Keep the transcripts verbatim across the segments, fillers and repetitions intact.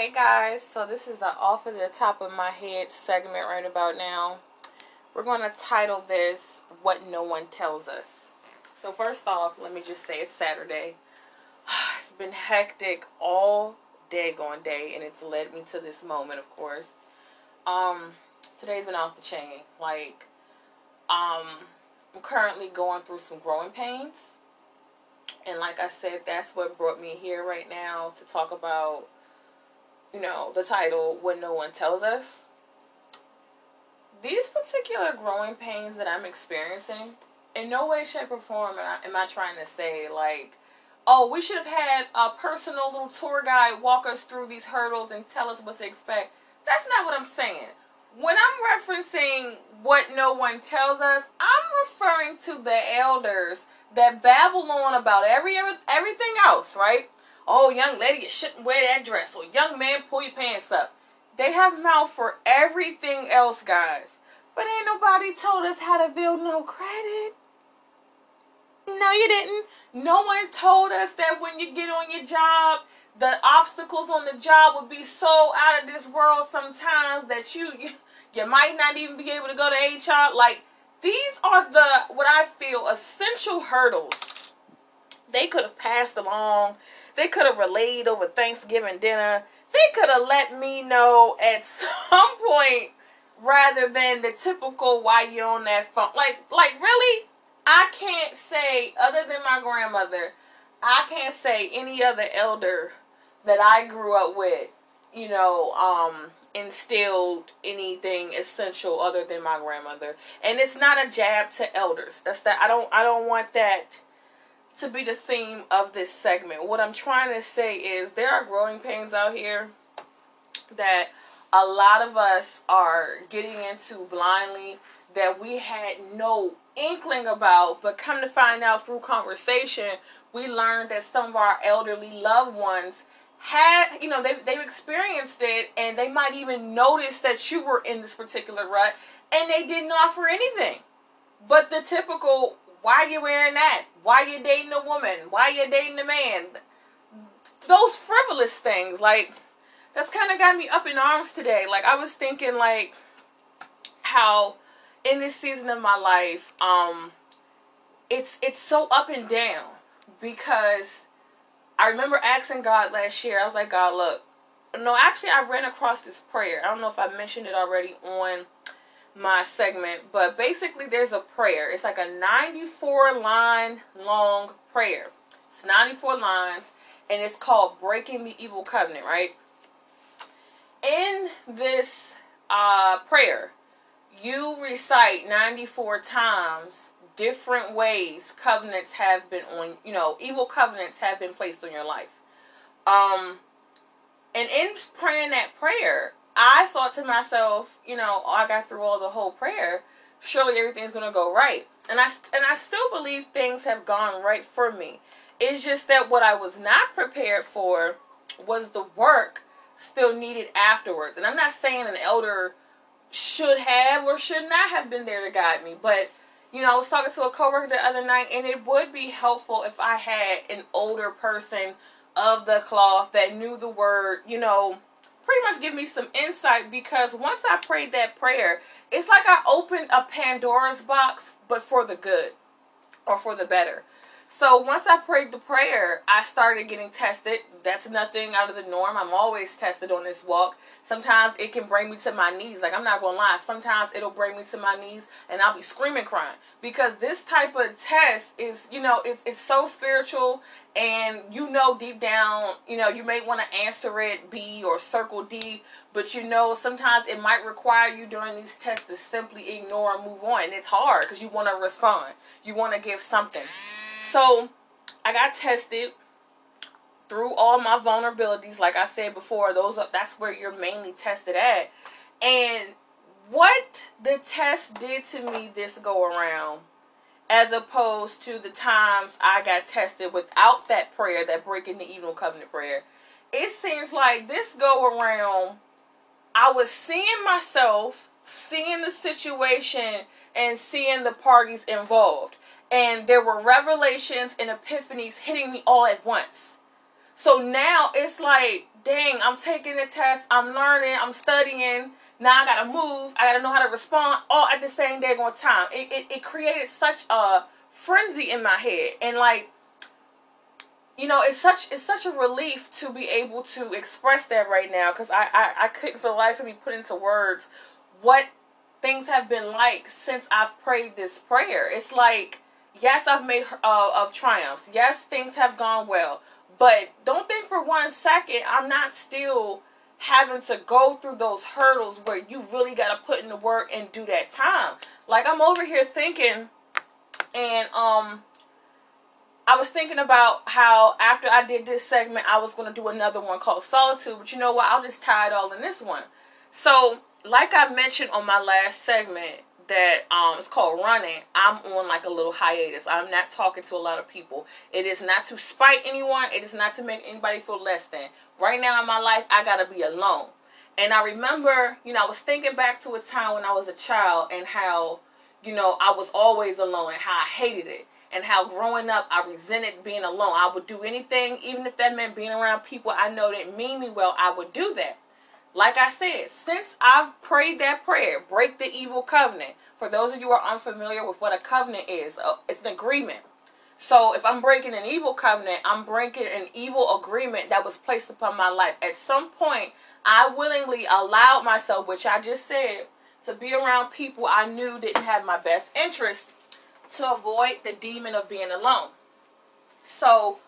Hey guys, so this is an off of the top of my head segment right about now. We're going to title this, What No One Tells Us. So first off, let me just say it's Saturday. It's been hectic all day going day, and it's led me to this moment, of course. Um, today's been off the chain. Like, um, I'm currently going through some growing pains. And like I said, that's what brought me here right now to talk about, you know, the title, What No One Tells Us. These particular growing pains that I'm experiencing, in no way, shape, or form am I trying to say, like, oh, we should have had a personal little tour guide walk us through these hurdles and tell us what to expect. That's not what I'm saying. When I'm referencing what no one tells us, I'm referring to the elders that babble on about every, every everything else, right? Oh, young lady, you shouldn't wear that dress. Or young man, pull your pants up. They have a mouth for everything else, guys. But ain't nobody told us how to build no credit. No, you didn't. No one told us that when you get on your job, the obstacles on the job would be so out of this world sometimes that you, you, you might not even be able to go to H R. Like, these are the, what I feel, essential hurdles. They could have passed along. They could have relayed over Thanksgiving dinner. They could have let me know at some point rather than the typical why you on that phone. Like, like really, I can't say, other than my grandmother, I can't say any other elder that I grew up with, you know, um, instilled anything essential other than my grandmother. And it's not a jab to elders. That's that. I don't, I don't want that to be the theme of this segment. What I'm trying to say is there are growing pains out here that a lot of us are getting into blindly that we had no inkling about, but come to find out through conversation, we learned that some of our elderly loved ones had, you know, they've, they've experienced it, and they might even notice that you were in this particular rut, and they didn't offer anything. But the typical, why you wearing that? Why you dating a woman? Why you dating a man? Those frivolous things, like, that's kind of got me up in arms today. Like, I was thinking, like, how in this season of my life, um, it's it's so up and down, because I remember asking God last year. I was like, God, look. No, actually, I ran across this prayer. I don't know if I mentioned it already on my segment, but basically there's a prayer. It's like a ninety-four line long prayer. It's ninety-four lines, and it's called Breaking the Evil Covenant, right? In this uh, prayer, you recite ninety-four times different ways covenants have been on, you know, evil covenants have been placed on your life. Um, and in praying that prayer, I thought to myself, you know, I got through all the whole prayer. Surely everything's going to go right. And I, and I still believe things have gone right for me. It's just that what I was not prepared for was the work still needed afterwards. And I'm not saying an elder should have or should not have been there to guide me. But, you know, I was talking to a coworker the other night, and it would be helpful if I had an older person of the cloth that knew the word, you know, pretty much give me some insight, because once I prayed that prayer, it's like I opened a Pandora's box, but for the good or for the better. So once I prayed the prayer, I started getting tested. That's nothing out of the norm. I'm always tested on this walk. Sometimes it can bring me to my knees. Like, I'm not going to lie. Sometimes it'll bring me to my knees, and I'll be screaming, crying. Because this type of test is, you know, it's, it's so spiritual. And you know deep down, you know, you may want to answer it B or circle D. But, you know, sometimes it might require you during these tests to simply ignore and move on. And it's hard because you want to respond. You want to give something. So, I got tested through all my vulnerabilities. Like I said before, those are, that's where you're mainly tested at. And what the test did to me this go around, as opposed to the times I got tested without that prayer, that breaking the evil covenant prayer, it seems like this go around, I was seeing myself, seeing the situation, and seeing the parties involved. And there were revelations and epiphanies hitting me all at once. So now it's like, dang, I'm taking the test, I'm learning, I'm studying. Now I gotta move, I gotta know how to respond all at the same daggone time. It, it, it created such a frenzy in my head. And like, you know, it's such it's such a relief to be able to express that right now, because I, I, I couldn't for the life of me put into words what things have been like since I've prayed this prayer. It's like, yes, I've made uh, of triumphs. Yes, things have gone well. But don't think for one second I'm not still having to go through those hurdles where you really got to put in the work and do that time. Like, I'm over here thinking, and um, I was thinking about how after I did this segment, I was going to do another one called Solitude. But you know what? I'll just tie it all in this one. So, like I mentioned on my last segment, that um, it's called Running. I'm on like a little hiatus. I'm not talking to a lot of people. It is not to spite anyone. It is not to make anybody feel less than. Right now in my life, I gotta be alone. And I remember, you know, I was thinking back to a time when I was a child and how, you know, I was always alone and how I hated it. And how growing up, I resented being alone. I would do anything, even if that meant being around people I know that mean me well, I would do that. Like I said, since I've prayed that prayer, break the evil covenant. For those of you who are unfamiliar with what a covenant is, it's an agreement. So if I'm breaking an evil covenant, I'm breaking an evil agreement that was placed upon my life. At some point, I willingly allowed myself, which I just said, to be around people I knew didn't have my best interest, to avoid the demon of being alone. So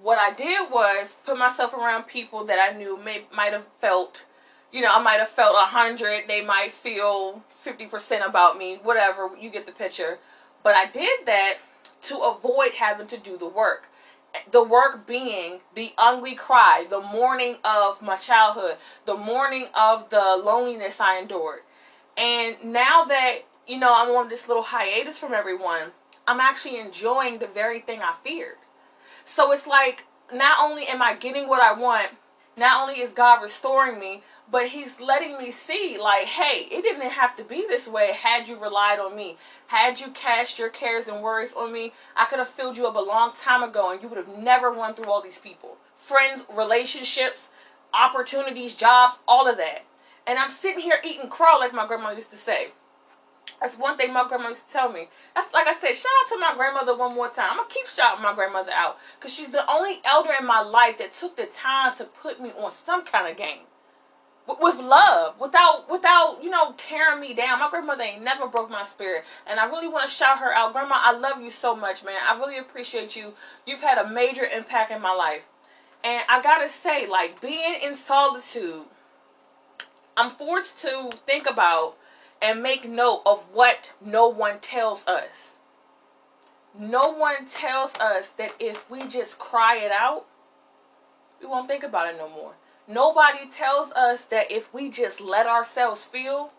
what I did was put myself around people that I knew may, might have felt... You know, I might have felt a hundred. They might feel fifty percent about me. Whatever. You get the picture. But I did that to avoid having to do the work. The work being the ugly cry. The mourning of my childhood. The mourning of the loneliness I endured. And now that, you know, I'm on this little hiatus from everyone, I'm actually enjoying the very thing I feared. So it's like, not only am I getting what I want, not only is God restoring me, but he's letting me see, like, hey, it didn't have to be this way had you relied on me. Had you cast your cares and worries on me, I could have filled you up a long time ago, and you would have never run through all these people. Friends, relationships, opportunities, jobs, all of that. And I'm sitting here eating crow, like my grandma used to say. That's one thing my grandma used to tell me. That's, like I said, shout out to my grandmother one more time. I'm going to keep shouting my grandmother out, because she's the only elder in my life that took the time to put me on some kind of game. With love, without, without you know, tearing me down. My grandmother ain't never broke my spirit. And I really want to shout her out. Grandma, I love you so much, man. I really appreciate you. You've had a major impact in my life. And I got to say, like, being in solitude, I'm forced to think about and make note of what no one tells us. No one tells us that if we just cry it out, we won't think about it no more. Nobody tells us that if we just let ourselves feel,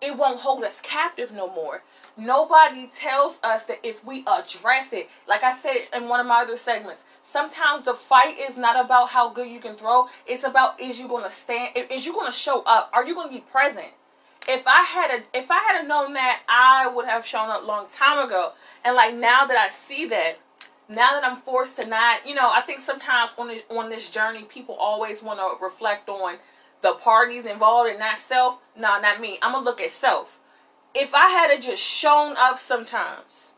it won't hold us captive no more. Nobody tells us that if we address it, like I said in one of my other segments, sometimes the fight is not about how good you can throw. It's about, is you going to stand? Is you going to show up? Are you going to be present? If I had a, if I had known that, I would have shown up a long time ago. And like, now that I see that, now that I'm forced to not, you know, I think sometimes on this, on this journey, people always want to reflect on the parties involved and not self. No, not me. I'm going to look at self. If I had just shown up sometimes,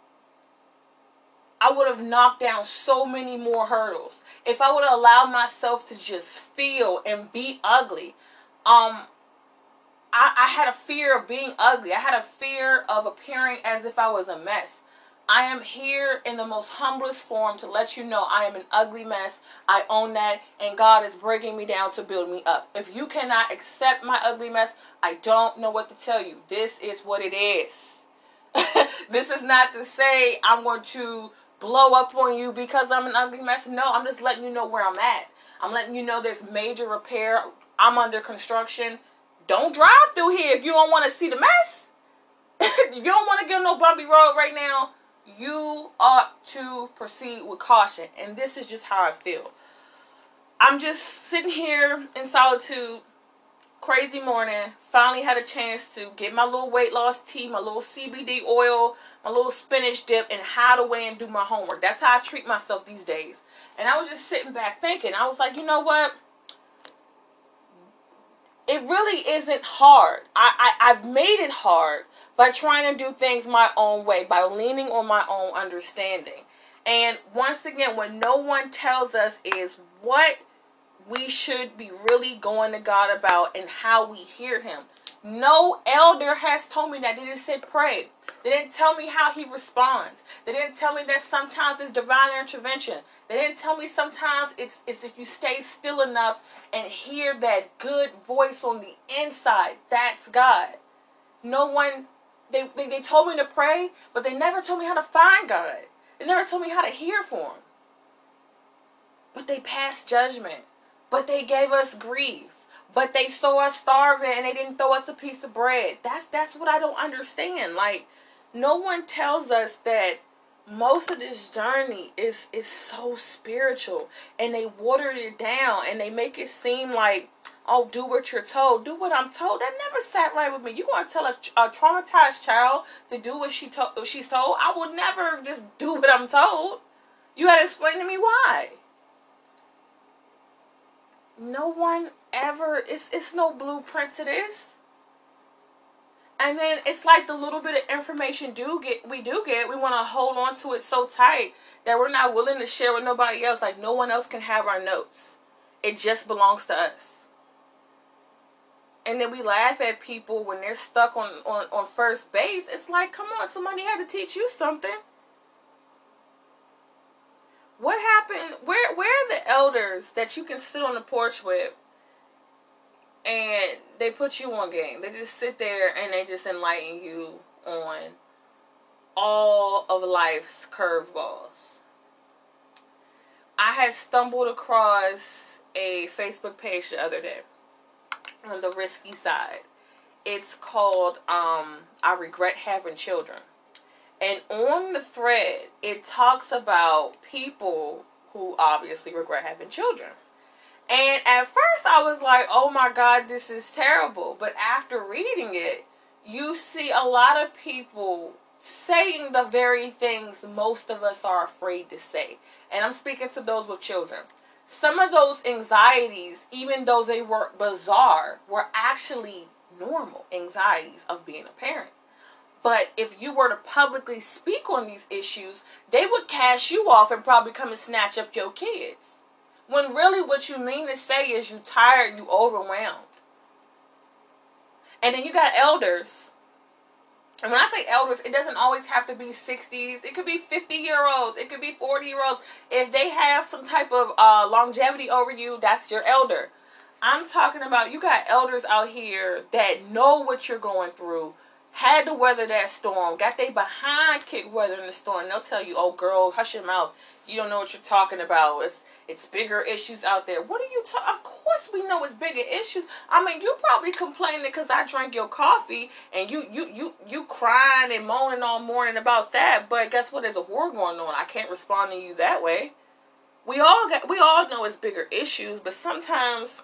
I would have knocked down so many more hurdles. If I would have allowed myself to just feel and be ugly, um, I, I had a fear of being ugly. I had a fear of appearing as if I was a mess. I am here in the most humblest form to let you know I am an ugly mess. I own that, and God is breaking me down to build me up. If you cannot accept my ugly mess, I don't know what to tell you. This is what it is. This is not to say I'm going to blow up on you because I'm an ugly mess. No, I'm just letting you know where I'm at. I'm letting you know there's major repair. I'm under construction. Don't drive through here if you don't want to see the mess. You don't want to get on no bumpy road right now. You ought to proceed with caution. And this is just how I feel. I'm just sitting here in solitude. Crazy morning. Finally had a chance to get my little weight loss tea, my little C B D oil, my little spinach dip, and hide away and do my homework. That's how I treat myself these days. And I was just sitting back thinking. I was like, you know what? It really isn't hard. I, I, I've made it hard by trying to do things my own way, by leaning on my own understanding. And once again, what no one tells us is what we should be really going to God about and how we hear him. No elder has told me that. They didn't say pray. They didn't tell me how he responds. They didn't tell me that sometimes it's divine intervention. They didn't tell me sometimes it's, it's if you stay still enough and hear that good voice on the inside, that's God. No one, they, they, they told me to pray, but they never told me how to find God. They never told me how to hear for him. But they passed judgment. But they gave us grief. But they saw us starving and they didn't throw us a piece of bread. That's that's what I don't understand. Like, no one tells us that most of this journey is, is so spiritual. And they watered it down and they make it seem like, oh, do what you're told. Do what I'm told. That never sat right with me. You're going to tell a, a traumatized child to do what she to- she's told? I will never just do what I'm told. You got to explain to me why. No one ever, it's, it's no blueprint to this. And then it's like the little bit of information do get, we do get, we want to hold on to it so tight that we're not willing to share with nobody else. Like, no one else can have our notes. It just belongs to us. And then we laugh at people when they're stuck on, on, on first base. It's like, come on, somebody had to teach you something. What happened? Where where are the elders that you can sit on the porch with and they put you on game? They just sit there and they just enlighten you on all of life's curveballs. I had stumbled across a Facebook page the other day on the risky side. It's called um, I Regret Having Children. And on the thread, it talks about people who obviously regret having children. And at first I was like, oh my God, this is terrible. But after reading it, you see a lot of people saying the very things most of us are afraid to say. And I'm speaking to those with children. Some of those anxieties, even though they were bizarre, were actually normal anxieties of being a parent. But if you were to publicly speak on these issues, they would cash you off and probably come and snatch up your kids. When really what you mean to say is you tired, you overwhelmed. And then you got elders. And when I say elders, it doesn't always have to be sixties. It could be fifty-year-olds. It could be forty-year-olds. If they have some type of uh, longevity over you, that's your elder. I'm talking about you got elders out here that know what you're going through. Had to weather that storm. Got they behind kick weathering the storm. They'll tell you, oh girl, hush your mouth. You don't know what you're talking about. It's it's bigger issues out there. What are you talking? Of course we know it's bigger issues. I mean, you probably complaining because I drank your coffee and you, you, you, you crying and moaning all morning about that. But guess what? There's a war going on. I can't respond to you that way. We all got, we all know it's bigger issues, but sometimes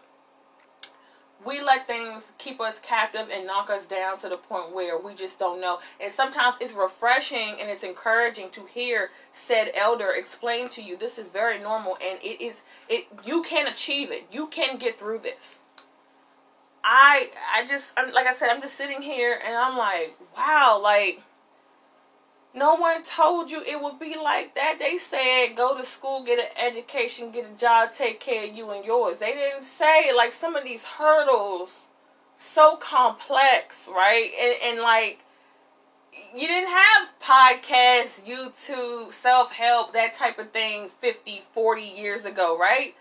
we let things keep us captive and knock us down to the point where we just don't know. And sometimes it's refreshing and it's encouraging to hear said elder explain to you, this is very normal and it is, it, you can achieve it. You can get through this. I, I just, I'm, like I said, I'm just sitting here and I'm like, wow, like, no one told you it would be like that. They said go to school, get an education, get a job, take care of you and yours. They didn't say, like, some of these hurdles, so complex, right? And, and like, you didn't have podcasts, YouTube, self-help, that type of thing fifty, forty years ago, right?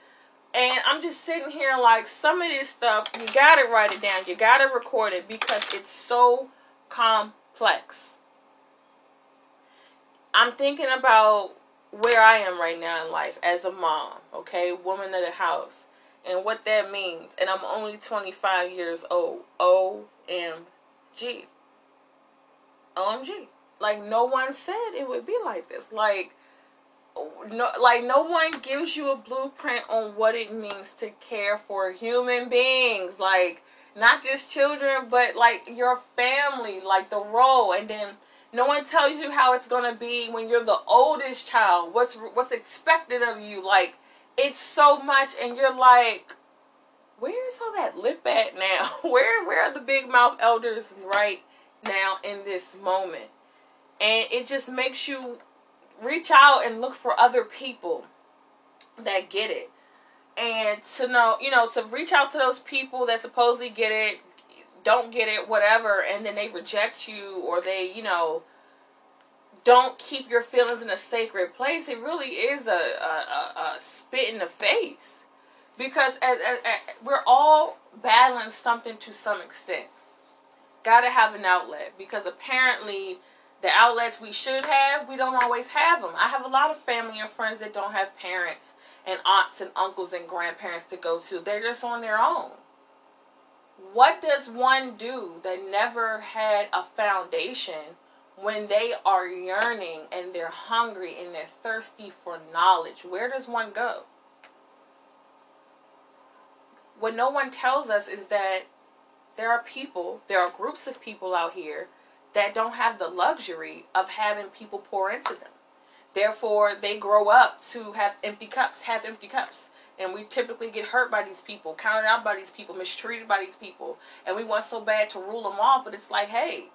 And I'm just sitting here like, some of this stuff, you got to write it down. You got to record it because it's so complex. I'm thinking about where I am right now in life as a mom, okay, woman of the house, and what that means. And I'm only twenty-five years old. O M G. O M G. Like, no one said it would be like this. Like, no, like, no one gives you a blueprint on what it means to care for human beings. Like, not just children, but, like, your family, like, the role, and then No one tells you how it's going to be when you're the oldest child. What's what's expected of you? Like, it's so much, and you're like, where's all that lip at now? Where, where are the big mouth elders right now in this moment? And it just makes you reach out and look for other people that get it. And to know, you know, to reach out to those people that supposedly get it, don't get it, whatever, and then they reject you, or they, you know, don't keep your feelings in a sacred place. It really is a, a, a spit in the face. Because as, as, as we're all battling something to some extent. Gotta have an outlet. Because apparently the outlets we should have, we don't always have them. I have a lot of family and friends that don't have parents and aunts and uncles and grandparents to go to. They're just on their own. What does one do that never had a foundation when they are yearning and they're hungry and they're thirsty for knowledge? Where does one go? What no one tells us is that there are people, there are groups of people out here that don't have the luxury of having people pour into them. Therefore, they grow up to have empty cups, have empty cups. And we typically get hurt by these people, counted out by these people, mistreated by these people. And we want so bad to rule them off, but it's like, hey,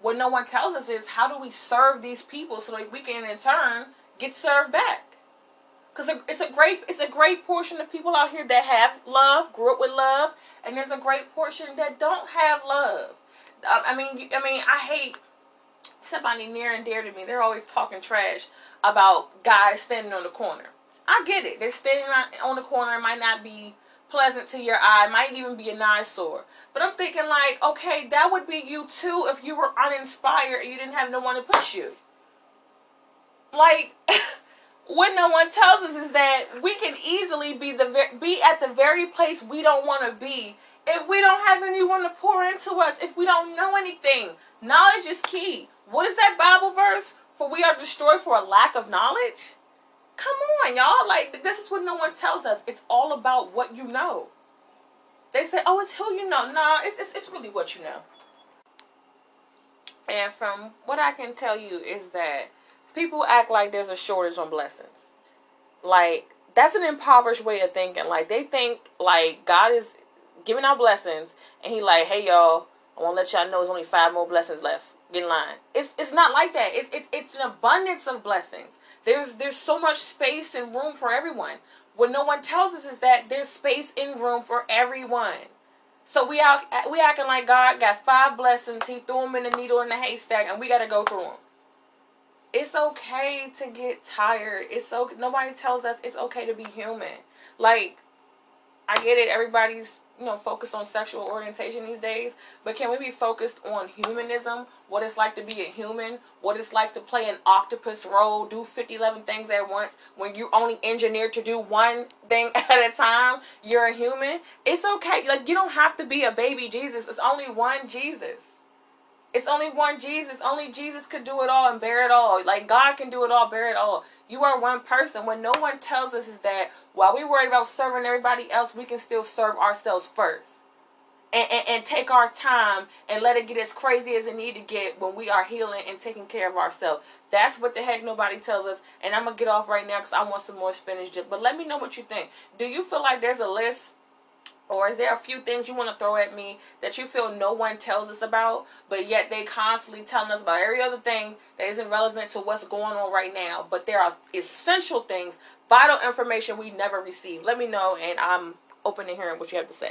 what no one tells us is, how do we serve these people so that we can, in turn, get served back? Because it's a great it's a great portion of people out here that have love, grew up with love, and there's a great portion that don't have love. Um, I mean, I mean, I hate somebody near and dear to me. They're always talking trash about guys standing on the corner. I get it. They're standing on the corner. It might not be pleasant to your eye. It might even be an eyesore. But I'm thinking like, okay, that would be you too if you were uninspired and you didn't have no one to push you. Like... What no one tells us is that we can easily be the be at the very place we don't want to be if we don't have anyone to pour into us, if we don't know anything. Knowledge is key. What is that Bible verse? For we are destroyed for a lack of knowledge? Come on, y'all. Like, this is what no one tells us. It's all about what you know. They say, oh, it's who you know. No, it's, it's, it's really what you know. And from what I can tell you is that people act like there's a shortage on blessings. Like, that's an impoverished way of thinking. Like, they think, like, God is giving out blessings, and he like, hey, y'all, I want to let y'all know there's only five more blessings left. Get in line. It's it's not like that. It's, it's, it's an abundance of blessings. There's, there's so much space and room for everyone. What no one tells us is that there's space and room for everyone. So we, out, we acting like God got five blessings. He threw them in a needle in the haystack, and we got to go through them. It's okay to get tired. It's so nobody tells us it's okay to be human. Like, I get it. Everybody's, you know, focused on sexual orientation these days. But can we be focused on humanism? What it's like to be a human? What it's like to play an octopus role? Do fifty, eleven things at once when you're only engineered to do one thing at a time? You're a human. It's okay. Like, you don't have to be a baby Jesus. It's only one Jesus. It's only one Jesus. Only Jesus could do it all and bear it all. Like, God can do it all, bear it all. You are one person. What no one tells us is that while we worry about serving everybody else, we can still serve ourselves first. And, and, and take our time and let it get as crazy as it need to get when we are healing and taking care of ourselves. That's what the heck nobody tells us. And I'm going to get off right now because I want some more spinach dip. But let me know what you think. Do you feel like there's a list? Or is there a few things you want to throw at me that you feel no one tells us about, but yet they constantly telling us about every other thing that isn't relevant to what's going on right now? But there are essential things, vital information we never receive. Let me know, and I'm open to hearing what you have to say.